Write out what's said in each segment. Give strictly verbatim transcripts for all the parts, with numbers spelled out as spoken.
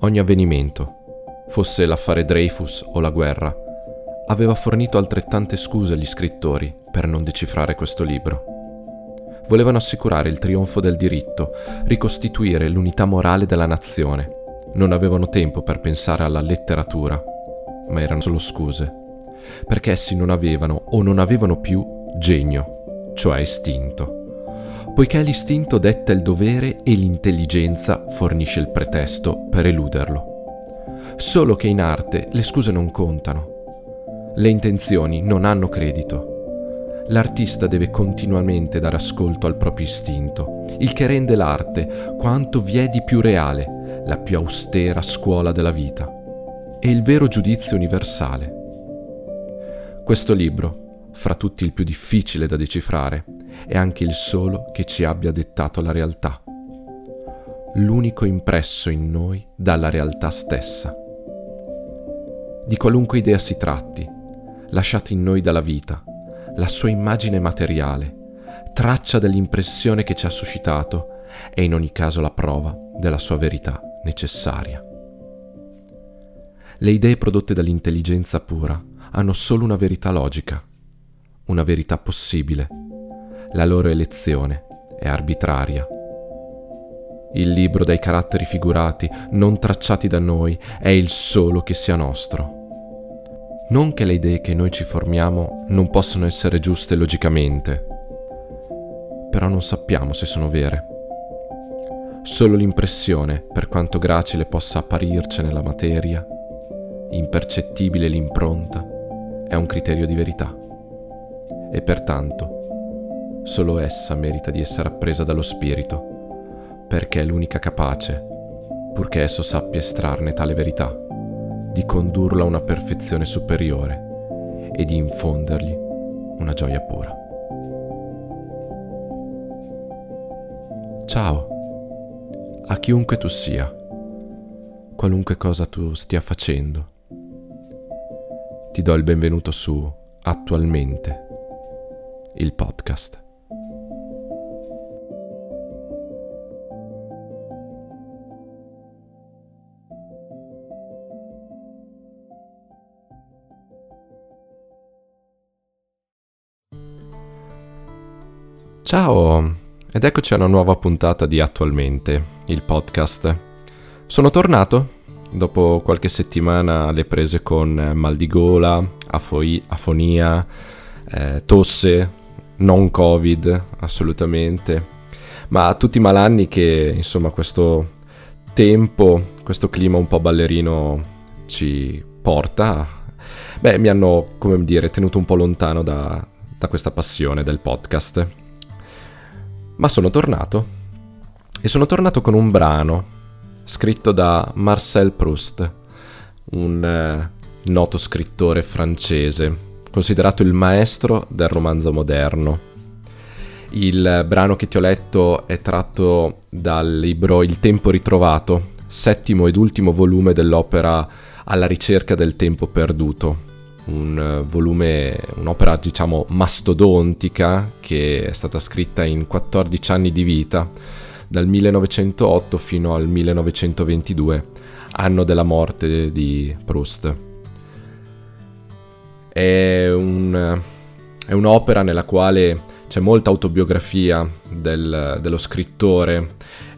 Ogni avvenimento, fosse l'affare Dreyfus o la guerra, aveva fornito altrettante scuse agli scrittori per non decifrare questo libro. Volevano assicurare il trionfo del diritto, ricostituire l'unità morale della nazione. Non avevano tempo per pensare alla letteratura, ma erano solo scuse, perché essi non avevano o non avevano più genio, cioè istinto, poiché l'istinto detta il dovere e l'intelligenza fornisce il pretesto per eluderlo. Solo che in arte le scuse non contano, le intenzioni non hanno credito. L'artista deve continuamente dare ascolto al proprio istinto, il che rende l'arte quanto vi è di più reale, la più austera scuola della vita, e il vero giudizio universale. Questo libro, fra tutti il più difficile da decifrare, è anche il solo che ci abbia dettato la realtà, l'unico impresso in noi dalla realtà stessa. Di qualunque idea si tratti, lasciata in noi dalla vita, la sua immagine materiale, traccia dell'impressione che ci ha suscitato, è in ogni caso la prova della sua verità necessaria. Le idee prodotte dall'intelligenza pura hanno solo una verità logica, una verità possibile. La loro elezione è arbitraria. Il libro dai caratteri figurati, non tracciati da noi, è il solo che sia nostro. Non che le idee che noi ci formiamo non possano essere giuste logicamente, però non sappiamo se sono vere. Solo l'impressione, per quanto gracile possa apparircene la materia, impercettibile l'impronta, è un criterio di verità, e pertanto solo essa merita di essere appresa dallo spirito, perché è l'unica capace, purché esso sappia estrarne tale verità, di condurla a una perfezione superiore e di infondergli una gioia pura. Ciao, a chiunque tu sia, qualunque cosa tu stia facendo. Ti do il benvenuto su Attualmente, il podcast. Ciao, ed eccoci a una nuova puntata di Attualmente, il podcast. Sono tornato, dopo qualche settimana alle prese con mal di gola, afoi- afonia, eh, tosse, non covid, assolutamente, ma tutti i malanni che, insomma, questo tempo, questo clima un po' ballerino ci porta, beh, mi hanno, come dire, tenuto un po' lontano da, da questa passione del podcast. Ma sono tornato, e sono tornato con un brano scritto da Marcel Proust, un eh, noto scrittore francese, considerato il maestro del romanzo moderno. Il brano che ti ho letto è tratto dal libro Il tempo ritrovato, settimo ed ultimo volume dell'opera Alla ricerca del tempo perduto. Un volume, un'opera diciamo mastodontica che è stata scritta in quattordici anni di vita, dal millenovecentootto fino al millenovecentoventidue, anno della morte di Proust. È, un, è un'opera nella quale c'è molta autobiografia del, dello scrittore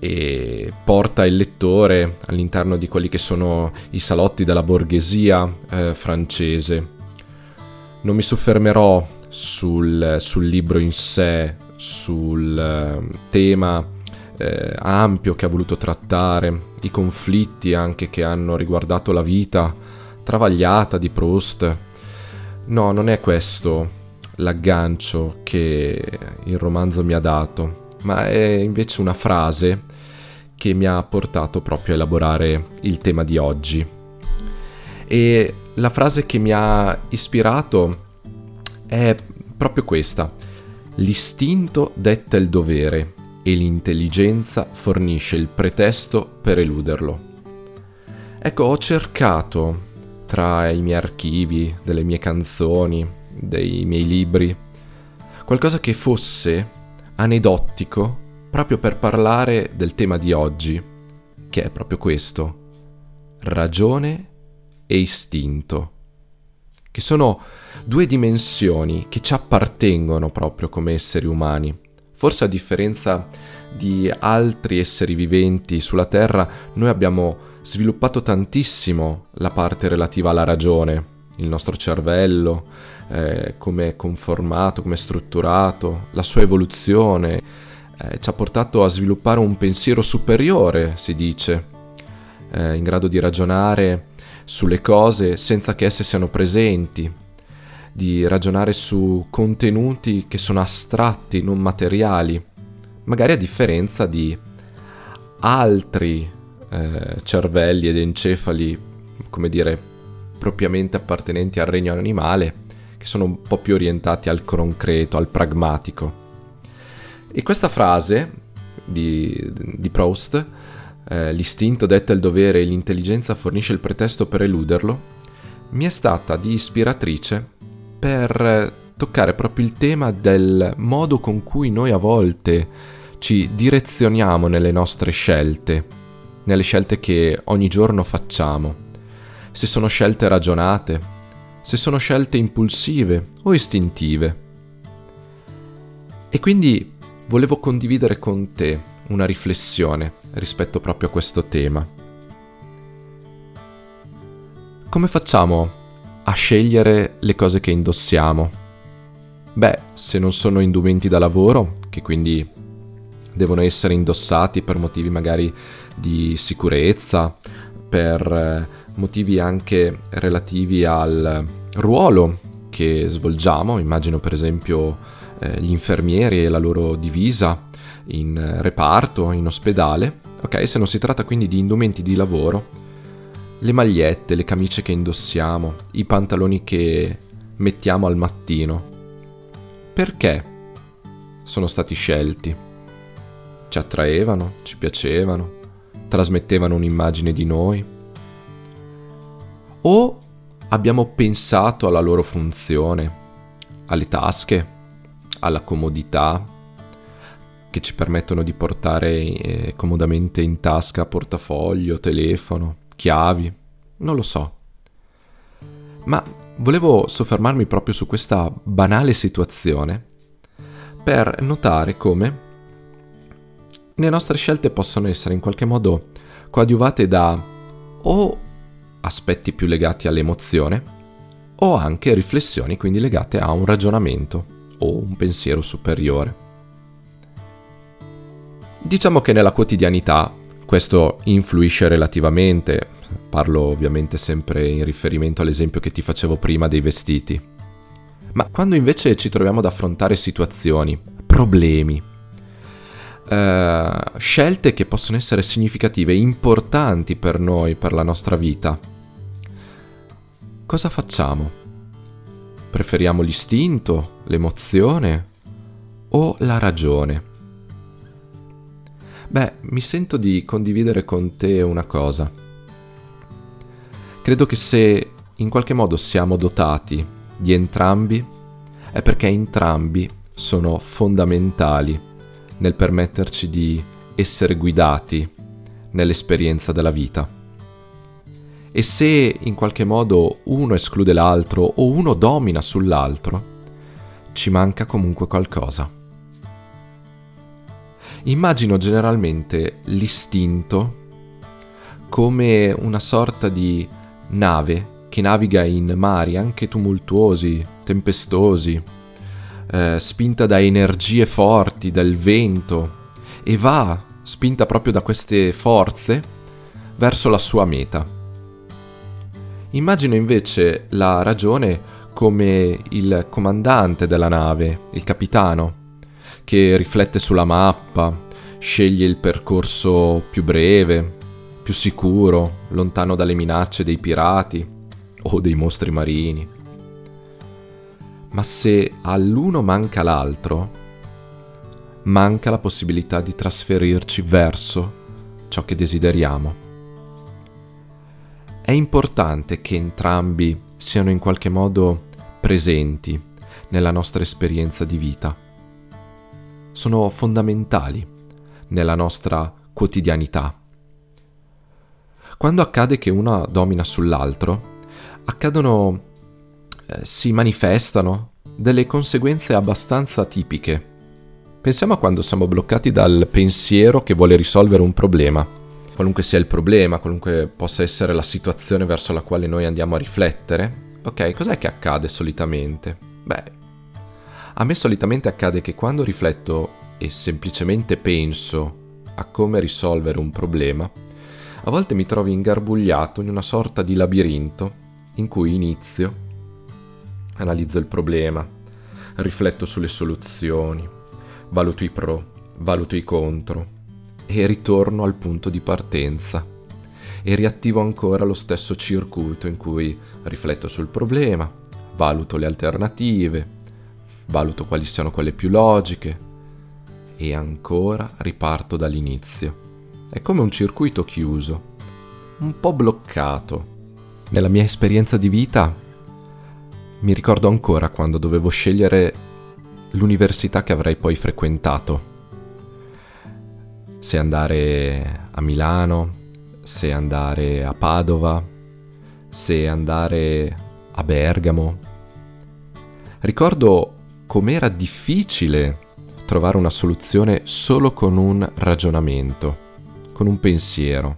e porta il lettore all'interno di quelli che sono i salotti della borghesia eh, francese. Non mi soffermerò sul, sul libro in sé, sul tema eh, ampio che ha voluto trattare, i conflitti anche che hanno riguardato la vita travagliata di Proust. No, non è questo l'aggancio che il romanzo mi ha dato, ma è invece una frase che mi ha portato proprio a elaborare il tema di oggi. E la frase che mi ha ispirato è proprio questa: l'istinto detta il dovere e l'intelligenza fornisce il pretesto per eluderlo. Ecco, ho cercato tra i miei archivi, delle mie canzoni, dei miei libri, qualcosa che fosse aneddotico proprio per parlare del tema di oggi, che è proprio questo: ragione e istinto, che sono due dimensioni che ci appartengono proprio come esseri umani. Forse a differenza di altri esseri viventi sulla Terra, noi abbiamo sviluppato tantissimo la parte relativa alla ragione, il nostro cervello, eh, come è conformato, come è strutturato, la sua evoluzione eh, ci ha portato a sviluppare un pensiero superiore, si dice, eh, in grado di ragionare sulle cose senza che esse siano presenti, di ragionare su contenuti che sono astratti, non materiali, magari a differenza di altri eh, cervelli ed encefali, come dire, propriamente appartenenti al regno animale, che sono un po' più orientati al concreto, al pragmatico. E questa frase di, di Proust, eh, l'istinto detta il dovere e l'intelligenza fornisce il pretesto per eluderlo, mi è stata di ispiratrice per toccare proprio il tema del modo con cui noi a volte ci direzioniamo nelle nostre scelte, nelle scelte che ogni giorno facciamo. Se sono scelte ragionate, se sono scelte impulsive o istintive. E quindi volevo condividere con te una riflessione rispetto proprio a questo tema. Come facciamo a scegliere le cose che indossiamo? Beh, se non sono indumenti da lavoro, che quindi devono essere indossati per motivi magari di sicurezza, per motivi anche relativi al ruolo che svolgiamo, immagino per esempio eh, gli infermieri e la loro divisa in reparto, in ospedale. Ok, se non si tratta quindi di indumenti di lavoro, le magliette, le camicie che indossiamo, i pantaloni che mettiamo al mattino, perché sono stati scelti? Ci attraevano, ci piacevano, trasmettevano un'immagine di noi? O abbiamo pensato alla loro funzione, alle tasche, alla comodità che ci permettono di portare eh, comodamente in tasca portafoglio, telefono, chiavi, non lo so. Ma volevo soffermarmi proprio su questa banale situazione per notare come le nostre scelte possono essere in qualche modo coadiuvate da o aspetti più legati all'emozione o anche riflessioni quindi legate a un ragionamento o un pensiero superiore. Diciamo che nella quotidianità questo influisce relativamente, parlo ovviamente sempre in riferimento all'esempio che ti facevo prima dei vestiti, ma quando invece ci troviamo ad affrontare situazioni, problemi, eh, scelte che possono essere significative, importanti per noi, per la nostra vita, cosa facciamo? Preferiamo l'istinto, l'emozione o la ragione? Beh, mi sento di condividere con te una cosa. Credo che se in qualche modo siamo dotati di entrambi, è perché entrambi sono fondamentali nel permetterci di essere guidati nell'esperienza della vita. E se in qualche modo uno esclude l'altro o uno domina sull'altro, ci manca comunque qualcosa. Immagino generalmente l'istinto come una sorta di nave che naviga in mari anche tumultuosi, tempestosi, eh, spinta da energie forti, dal vento, e va, spinta proprio da queste forze, verso la sua meta. Immagino invece la ragione come il comandante della nave, il capitano, che riflette sulla mappa, sceglie il percorso più breve, più sicuro, lontano dalle minacce dei pirati o dei mostri marini. Ma se all'uno manca l'altro, manca la possibilità di trasferirci verso ciò che desideriamo. È importante che entrambi siano in qualche modo presenti nella nostra esperienza di vita. Sono fondamentali nella nostra quotidianità. Quando accade che una domina sull'altro, accadono, eh, si manifestano delle conseguenze abbastanza tipiche. Pensiamo a quando siamo bloccati dal pensiero che vuole risolvere un problema, qualunque sia il problema, qualunque possa essere la situazione verso la quale noi andiamo a riflettere. Ok, cos'è che accade solitamente? Beh, a me solitamente accade che quando rifletto e semplicemente penso a come risolvere un problema, a volte mi trovo ingarbugliato in una sorta di labirinto in cui inizio, analizzo il problema, rifletto sulle soluzioni, valuto i pro, valuto i contro e ritorno al punto di partenza e riattivo ancora lo stesso circuito in cui rifletto sul problema, valuto le alternative, valuto quali siano quelle più logiche e ancora riparto dall'inizio. È come un circuito chiuso, un po' bloccato. Nella mia esperienza di vita mi ricordo ancora quando dovevo scegliere l'università che avrei poi frequentato. Se andare a Milano, se andare a Padova, se andare a Bergamo. Ricordo com'era difficile trovare una soluzione solo con un ragionamento, con un pensiero.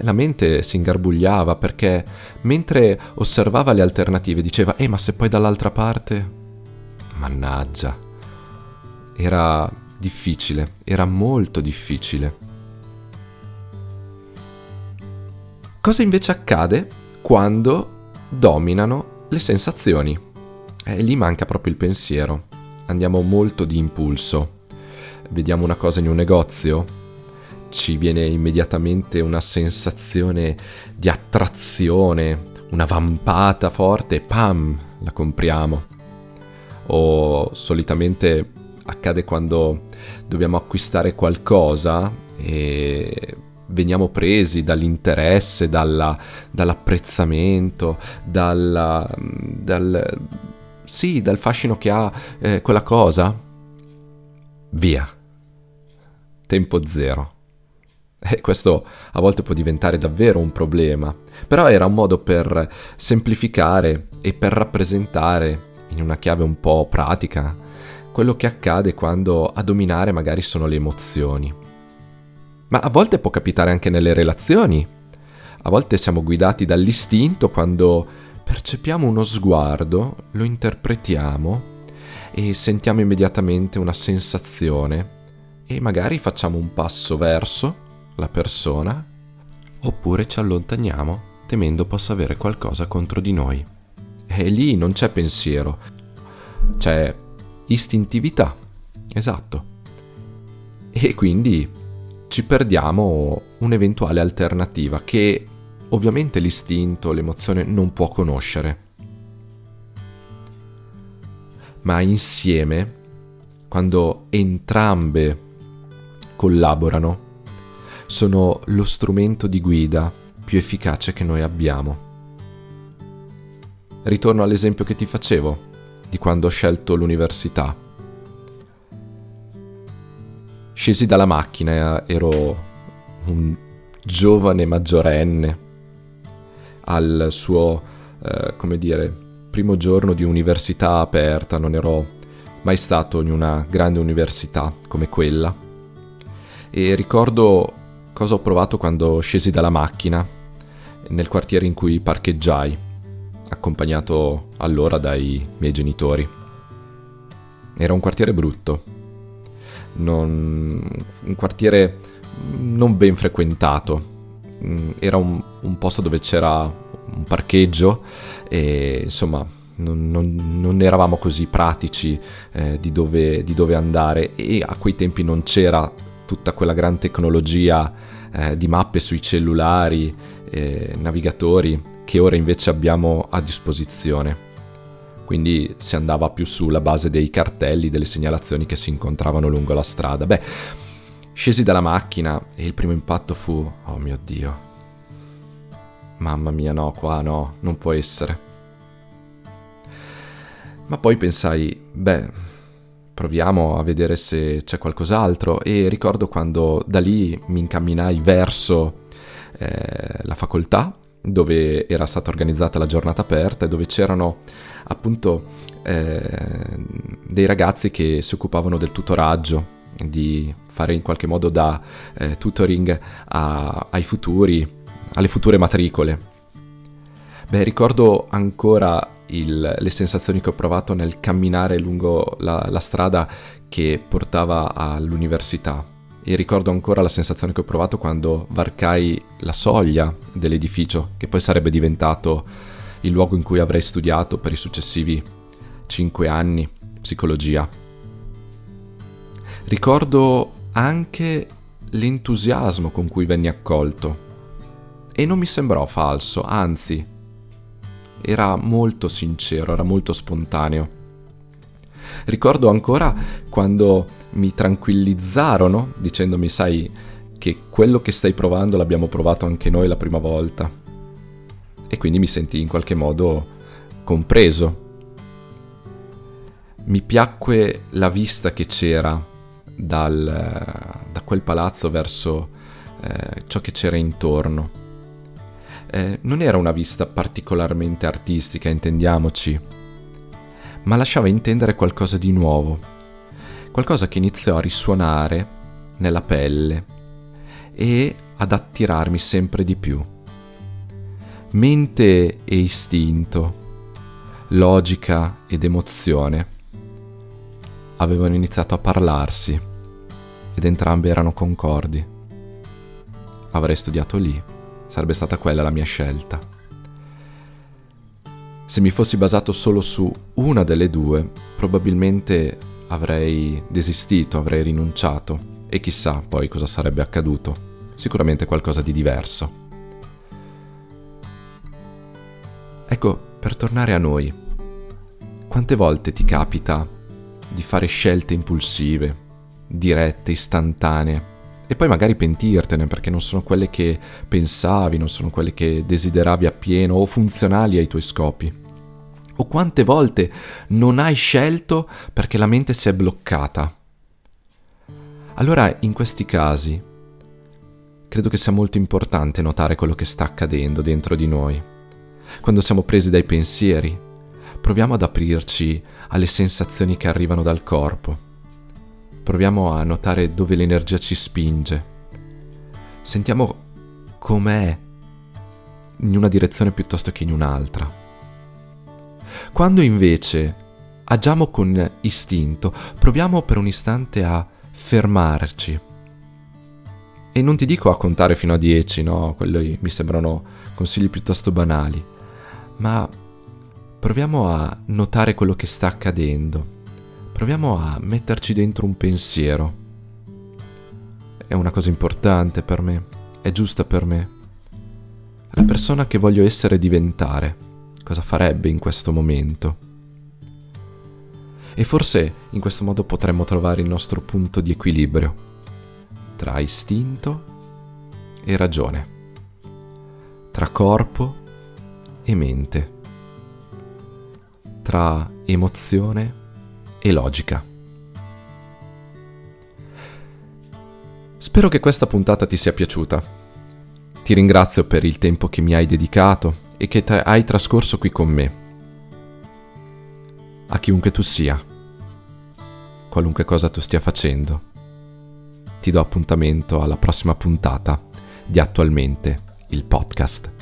La mente si ingarbugliava perché mentre osservava le alternative diceva «Eh, ma se poi dall'altra parte?» Mannaggia! Era difficile, era molto difficile. Cosa invece accade quando dominano le sensazioni? Eh, lì manca proprio il pensiero. Andiamo molto di impulso. Vediamo una cosa in un negozio, ci viene immediatamente una sensazione di attrazione, una vampata forte, pam, la compriamo. O solitamente accade quando dobbiamo acquistare qualcosa e veniamo presi dall'interesse, dalla, dall'apprezzamento, dalla, dal, sì, dal fascino che ha eh, quella cosa. Via. Tempo zero. E questo a volte può diventare davvero un problema, però era un modo per semplificare e per rappresentare, in una chiave un po' pratica, quello che accade quando a dominare magari sono le emozioni. Ma a volte può capitare anche nelle relazioni. A volte siamo guidati dall'istinto quando percepiamo uno sguardo, lo interpretiamo e sentiamo immediatamente una sensazione e magari facciamo un passo verso la persona, oppure ci allontaniamo temendo possa avere qualcosa contro di noi. E lì non c'è pensiero, c'è istintività, esatto. E quindi ci perdiamo un'eventuale alternativa che ovviamente l'istinto, l'emozione non può conoscere. Ma insieme, quando entrambe collaborano, sono lo strumento di guida più efficace che noi abbiamo. Ritorno all'esempio che ti facevo di quando ho scelto l'università. Scesi dalla macchina, ero un giovane maggiorenne al suo, eh, come dire, primo giorno di università aperta, non ero mai stato in una grande università come quella. E ricordo cosa ho provato quando scesi dalla macchina nel quartiere in cui parcheggiai, accompagnato allora dai miei genitori. Era un quartiere brutto, non, un quartiere non ben frequentato. Era un, un posto dove c'era un parcheggio e insomma non, non, non eravamo così pratici eh, di, dove, di dove andare, e a quei tempi non c'era tutta quella gran tecnologia eh, di mappe sui cellulari, eh, navigatori, che ora invece abbiamo a disposizione. Quindi si andava più sulla base dei cartelli, delle segnalazioni che si incontravano lungo la strada. Beh, scesi dalla macchina e il primo impatto fu: oh mio Dio, mamma mia, no, qua no, non può essere. Ma poi pensai, beh, proviamo a vedere se c'è qualcos'altro, e ricordo quando da lì mi incamminai verso eh, la facoltà, dove era stata organizzata la giornata aperta e dove c'erano appunto eh, dei ragazzi che si occupavano del tutoraggio, di fare in qualche modo da eh, tutoring a, ai futuri, alle future matricole. Beh, ricordo ancora il, le sensazioni che ho provato nel camminare lungo la, la strada che portava all'università. E ricordo ancora la sensazione che ho provato quando varcai la soglia dell'edificio, che poi sarebbe diventato il luogo in cui avrei studiato per i successivi cinque anni psicologia. Ricordo anche l'entusiasmo con cui venni accolto, e non mi sembrò falso, anzi, era molto sincero, era molto spontaneo. Ricordo ancora quando mi tranquillizzarono dicendomi: sai che quello che stai provando l'abbiamo provato anche noi la prima volta, e quindi mi sentii in qualche modo compreso. Mi piacque la vista che c'era dal, da quel palazzo verso eh, ciò che c'era intorno. Eh, non era una vista particolarmente artistica, intendiamoci, ma lasciava intendere qualcosa di nuovo, qualcosa che iniziò a risuonare nella pelle e ad attirarmi sempre di più. Mente e istinto, logica ed emozione avevano iniziato a parlarsi, ed entrambe erano concordi. Avrei studiato lì, sarebbe stata quella la mia scelta. Se mi fossi basato solo su una delle due, probabilmente avrei desistito, avrei rinunciato, e chissà poi cosa sarebbe accaduto, sicuramente qualcosa di diverso. Ecco, per tornare a noi, quante volte ti capita di fare scelte impulsive, dirette, istantanee, e poi magari pentirtene perché non sono quelle che pensavi, non sono quelle che desideravi appieno o funzionali ai tuoi scopi? O quante volte non hai scelto perché la mente si è bloccata? Allora, in questi casi, credo che sia molto importante notare quello che sta accadendo dentro di noi. Quando siamo presi dai pensieri, proviamo ad aprirci alle sensazioni che arrivano dal corpo. Proviamo a notare dove l'energia ci spinge. Sentiamo com'è in una direzione piuttosto che in un'altra. Quando invece agiamo con istinto, proviamo per un istante a fermarci. E non ti dico a contare fino a dieci, no, quelli mi sembrano consigli piuttosto banali, ma proviamo a notare quello che sta accadendo. Proviamo a metterci dentro un pensiero. È una cosa importante per me, è giusta per me. La persona che voglio essere e diventare, cosa farebbe in questo momento? E forse in questo modo potremmo trovare il nostro punto di equilibrio tra istinto e ragione, tra corpo e mente, tra emozione e logica. Spero che questa puntata ti sia piaciuta. Ti ringrazio per il tempo che mi hai dedicato e che tra- hai trascorso qui con me. A chiunque tu sia, qualunque cosa tu stia facendo, ti do appuntamento alla prossima puntata di Attualmente, il podcast.